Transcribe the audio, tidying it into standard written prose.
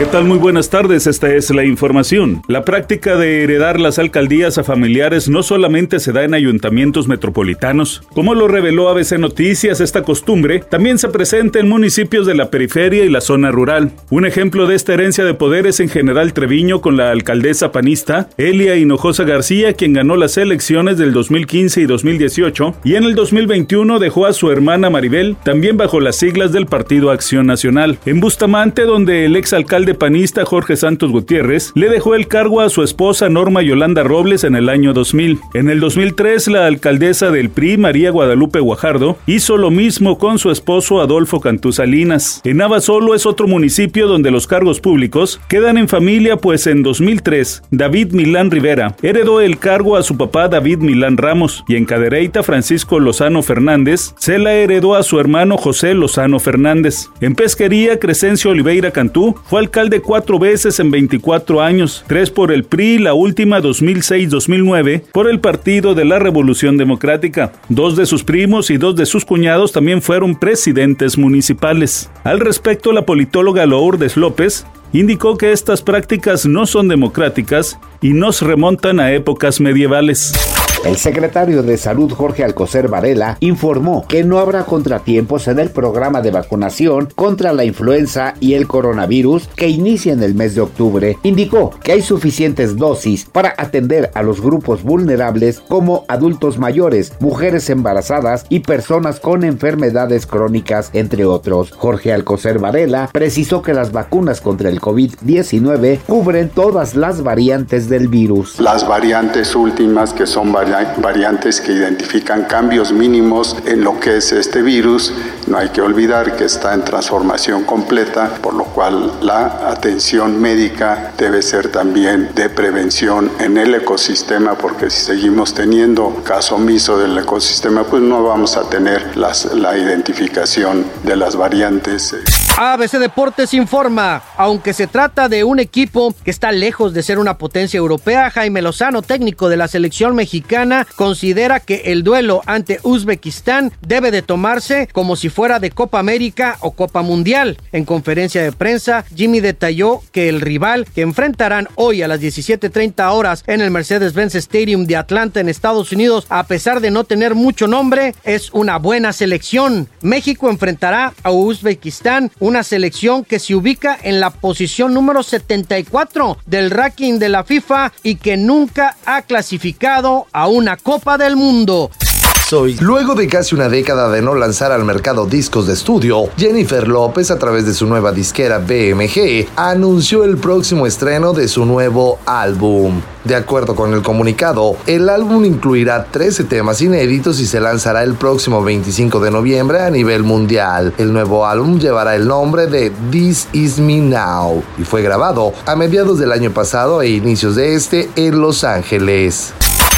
¿Qué tal? Muy buenas tardes, esta es la información. La práctica de heredar las alcaldías a familiares no solamente se da en ayuntamientos metropolitanos. Como lo reveló ABC Noticias, esta costumbre también se presenta en municipios de la periferia y la zona rural. Un ejemplo de esta herencia de poder es en General Treviño con la alcaldesa panista Elia Hinojosa García, quien ganó las elecciones del 2015 y 2018 y en el 2021 dejó a su hermana Maribel, también bajo las siglas del Partido Acción Nacional. En Bustamante, donde el exalcalde panista Jorge Santos Gutiérrez le dejó el cargo a su esposa Norma Yolanda Robles en el año 2000. En el 2003, la alcaldesa del PRI, María Guadalupe Guajardo, hizo lo mismo con su esposo Adolfo Cantú Salinas. En Navasolo es otro municipio donde los cargos públicos quedan en familia, pues en 2003, David Milán Rivera heredó el cargo a su papá David Milán Ramos, y en Cadereyta, Francisco Lozano Fernández se la heredó a su hermano José Lozano Fernández. En Pesquería, Crescencio Oliveira Cantú fue alcalde 4 veces en 24 años, 3 por el PRI, la última 2006-2009 por el Partido de la Revolución Democrática. 2 de sus primos y 2 de sus cuñados también fueron presidentes municipales. Al respecto, la politóloga Lourdes López indicó que estas prácticas no son democráticas y nos remontan a épocas medievales. El secretario de Salud, Jorge Alcocer Varela, informó que no habrá contratiempos en el programa de vacunación contra la influenza y el coronavirus que inicia en el mes de octubre. Indicó que hay suficientes dosis para atender a los grupos vulnerables como adultos mayores, mujeres embarazadas y personas con enfermedades crónicas, entre otros. Jorge Alcocer Varela precisó que las vacunas contra el COVID-19 cubren todas las variantes del virus. Las variantes últimas, que son variantes que identifican cambios mínimos en lo que es este virus. No hay que olvidar que está en transformación completa, por lo cual la atención médica debe ser también de prevención en el ecosistema, porque si seguimos teniendo caso omiso del ecosistema, pues no vamos a tener la identificación de las variantes. ABC Deportes informa, aunque se trata de un equipo que está lejos de ser una potencia europea, Jaime Lozano, técnico de la selección mexicana, considera que el duelo ante Uzbekistán debe de tomarse como si fuera de Copa América o Copa Mundial. En conferencia de prensa, Jimmy detalló que el rival que enfrentarán hoy a las 17:30 horas en el Mercedes-Benz Stadium de Atlanta, en Estados Unidos, a pesar de no tener mucho nombre, es una buena selección. México enfrentará a Uzbekistán, una selección que se ubica en la posición número 74 del ranking de la FIFA y que nunca ha clasificado a una Copa del Mundo. Luego de casi una década de no lanzar al mercado discos de estudio, Jennifer López, a través de su nueva disquera BMG, anunció el próximo estreno de su nuevo álbum. De acuerdo con el comunicado, el álbum incluirá 13 temas inéditos y se lanzará el próximo 25 de noviembre a nivel mundial. El nuevo álbum llevará el nombre de This Is Me Now y fue grabado a mediados del año pasado e inicios de este en Los Ángeles.